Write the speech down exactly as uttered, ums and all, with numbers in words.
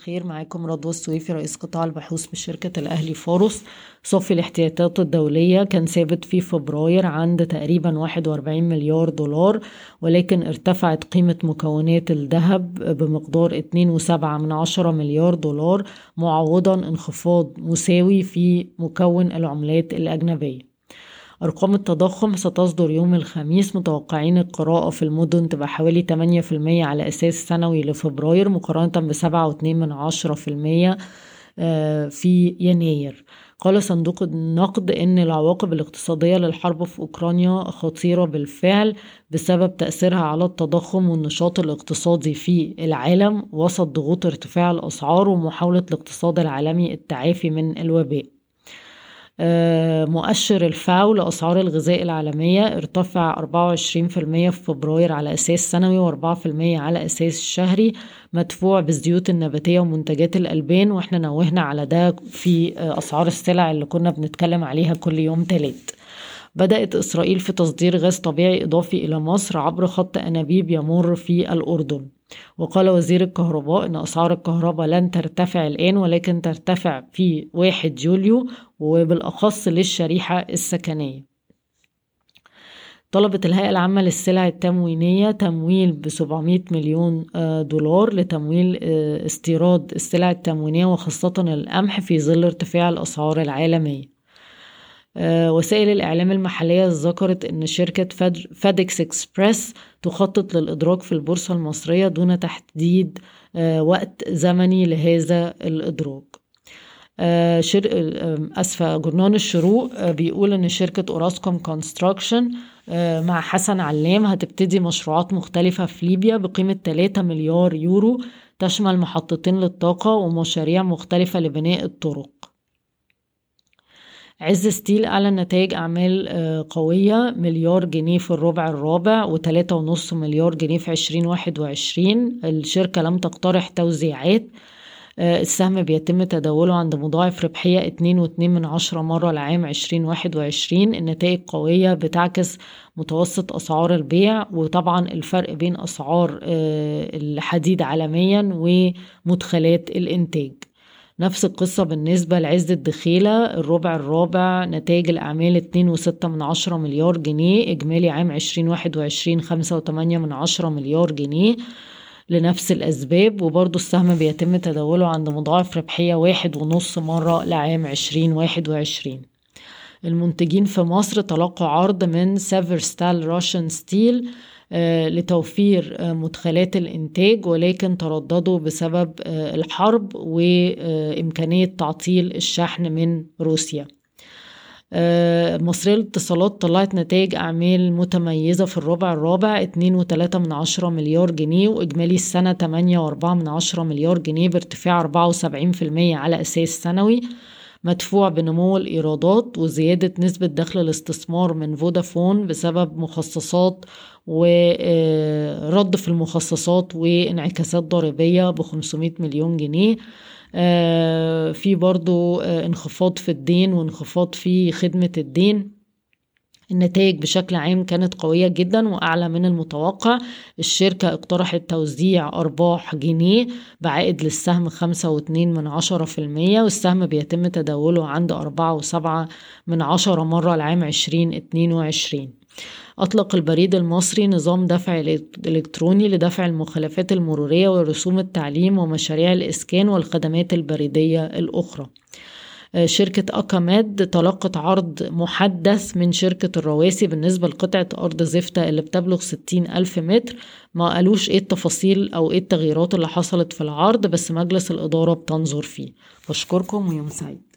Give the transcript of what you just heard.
الخير. معاكم رضوى السويفي رئيس قطاع البحوث بشركة الاهلي فاروس. صافي الاحتياطات الدولية كان ثابت في فبراير عند تقريبا واحد وأربعين مليار دولار، ولكن ارتفعت قيمة مكونات الذهب بمقدار اثنين وسبعة من عشرة مليار دولار، معوضا انخفاض مساوي في مكون العملات الأجنبية. أرقام التضخم ستصدر يوم الخميس، متوقعين القراءة في المدن تبقى حوالي ثمانية بالمئة على أساس سنوي لفبراير، مقارنة بسبعة فاصلة اثنين بالمئة في يناير. قال صندوق النقد أن العواقب الاقتصادية للحرب في أوكرانيا خطيرة بالفعل بسبب تأثيرها على التضخم والنشاط الاقتصادي في العالم، وسط ضغوط ارتفاع الأسعار ومحاولة الاقتصاد العالمي التعافي من الوباء. مؤشر الفاو لأسعار الغذاء العالمية ارتفع أربعة وعشرين بالمئة في فبراير على أساس سنوي وأربعة بالمئة على أساس شهري، مدفوع بالزيوت النباتية ومنتجات الألبان، وإحنا نوهنا على ده في أسعار السلع اللي كنا بنتكلم عليها كل يوم تلات. بدأت إسرائيل في تصدير غاز طبيعي إضافي إلى مصر عبر خط أنابيب يمر في الأردن. وقال وزير الكهرباء أن أسعار الكهرباء لن ترتفع الآن، ولكن ترتفع في واحد يوليو، وبالأخص للشريحة السكنية. طلبت الهيئة العامة للسلع التموينية تمويل ب سبعمئة مليون دولار لتمويل استيراد السلع التموينية وخاصة القمح في ظل ارتفاع الأسعار العالمية. وسائل الإعلام المحلية ذكرت أن شركة فادكس اكسبرس تخطط للإدراج في البورصة المصرية دون تحديد وقت زمني لهذا الإدراج. اسفه جرنان الشروق بيقول أن شركة اوراسكوم كونستراكشن مع حسن علام هتبتدي مشروعات مختلفة في ليبيا بقيمة ثلاثة مليار يورو، تشمل محطتين للطاقة ومشاريع مختلفة لبناء الطرق. عز ستيل أعلن نتائج أعمال قوية، مليار جنيه في الربع الرابع وثلاثة ونص مليار جنيه في عشرين واحد وعشرين. الشركة لم تقترح توزيعات. السهم بيتم تداوله عند مضاعف ربحية اتنين واتنين من عشرة مرة لعام عشرين واحد وعشرين. النتائج قوية بتعكس متوسط أسعار البيع، وطبعا الفرق بين أسعار الحديد عالميا ومدخلات الإنتاج. نفس القصة بالنسبة لعز الدخيلة، الربع الرابع نتائج الأعمال اتنين وستة من عشرة مليار جنيه، إجمالي عام عشرين واحد وعشرين خمسة وتمانية من عشرة مليار جنيه لنفس الأسباب. وبرضو السهم بيتم تداوله عند مضاعف ربحية واحد ونص مرة لعام عشرين واحد وعشرين. المنتجين في مصر تلقوا عرض من سافر ستال روشن ستيل لتوفير مدخلات الإنتاج، ولكن ترددوا بسبب الحرب وإمكانية تعطيل الشحن من روسيا. المصرية للاتصالات طلعت نتائج أعمال متميزة في الربع الرابع، اثنين وثلاثة من عشرة مليار جنيه، وإجمالي السنة ثمانية وأربعة من عشرة مليار جنيه، بارتفاع أربعة وسبعين بالمئة على أساس سنوي، مدفوع بنمو الإيرادات وزيادة نسبة دخل الاستثمار من فودافون بسبب مخصصات ورد في المخصصات وانعكاسات ضريبية بخمسمئة مليون جنيه. في برضو انخفاض في الدين وانخفاض في خدمة الدين. النتائج بشكل عام كانت قوية جدا وأعلى من المتوقع. الشركة اقترحت توزيع أرباح جنيه بعائد للسهم خمسة واتنين من عشرة بالمئة، والسهم بيتم تداوله عند أربعة وسبعة من عشرة مرة لعام عشرين اتنين وعشرين. أطلق البريد المصري نظام دفع الإلكتروني لدفع المخالفات المرورية ورسوم التعليم ومشاريع الإسكان والخدمات البريدية الأخرى. شركة أكاماد تلقت عرض محدث من شركة الرواسي بالنسبة لقطعة أرض زفتة اللي بتبلغ ستين ألف متر. ما قالوش إيه التفاصيل أو إيه التغييرات اللي حصلت في العرض، بس مجلس الإدارة بتنظر فيه. بشكركم ويوم سعيد.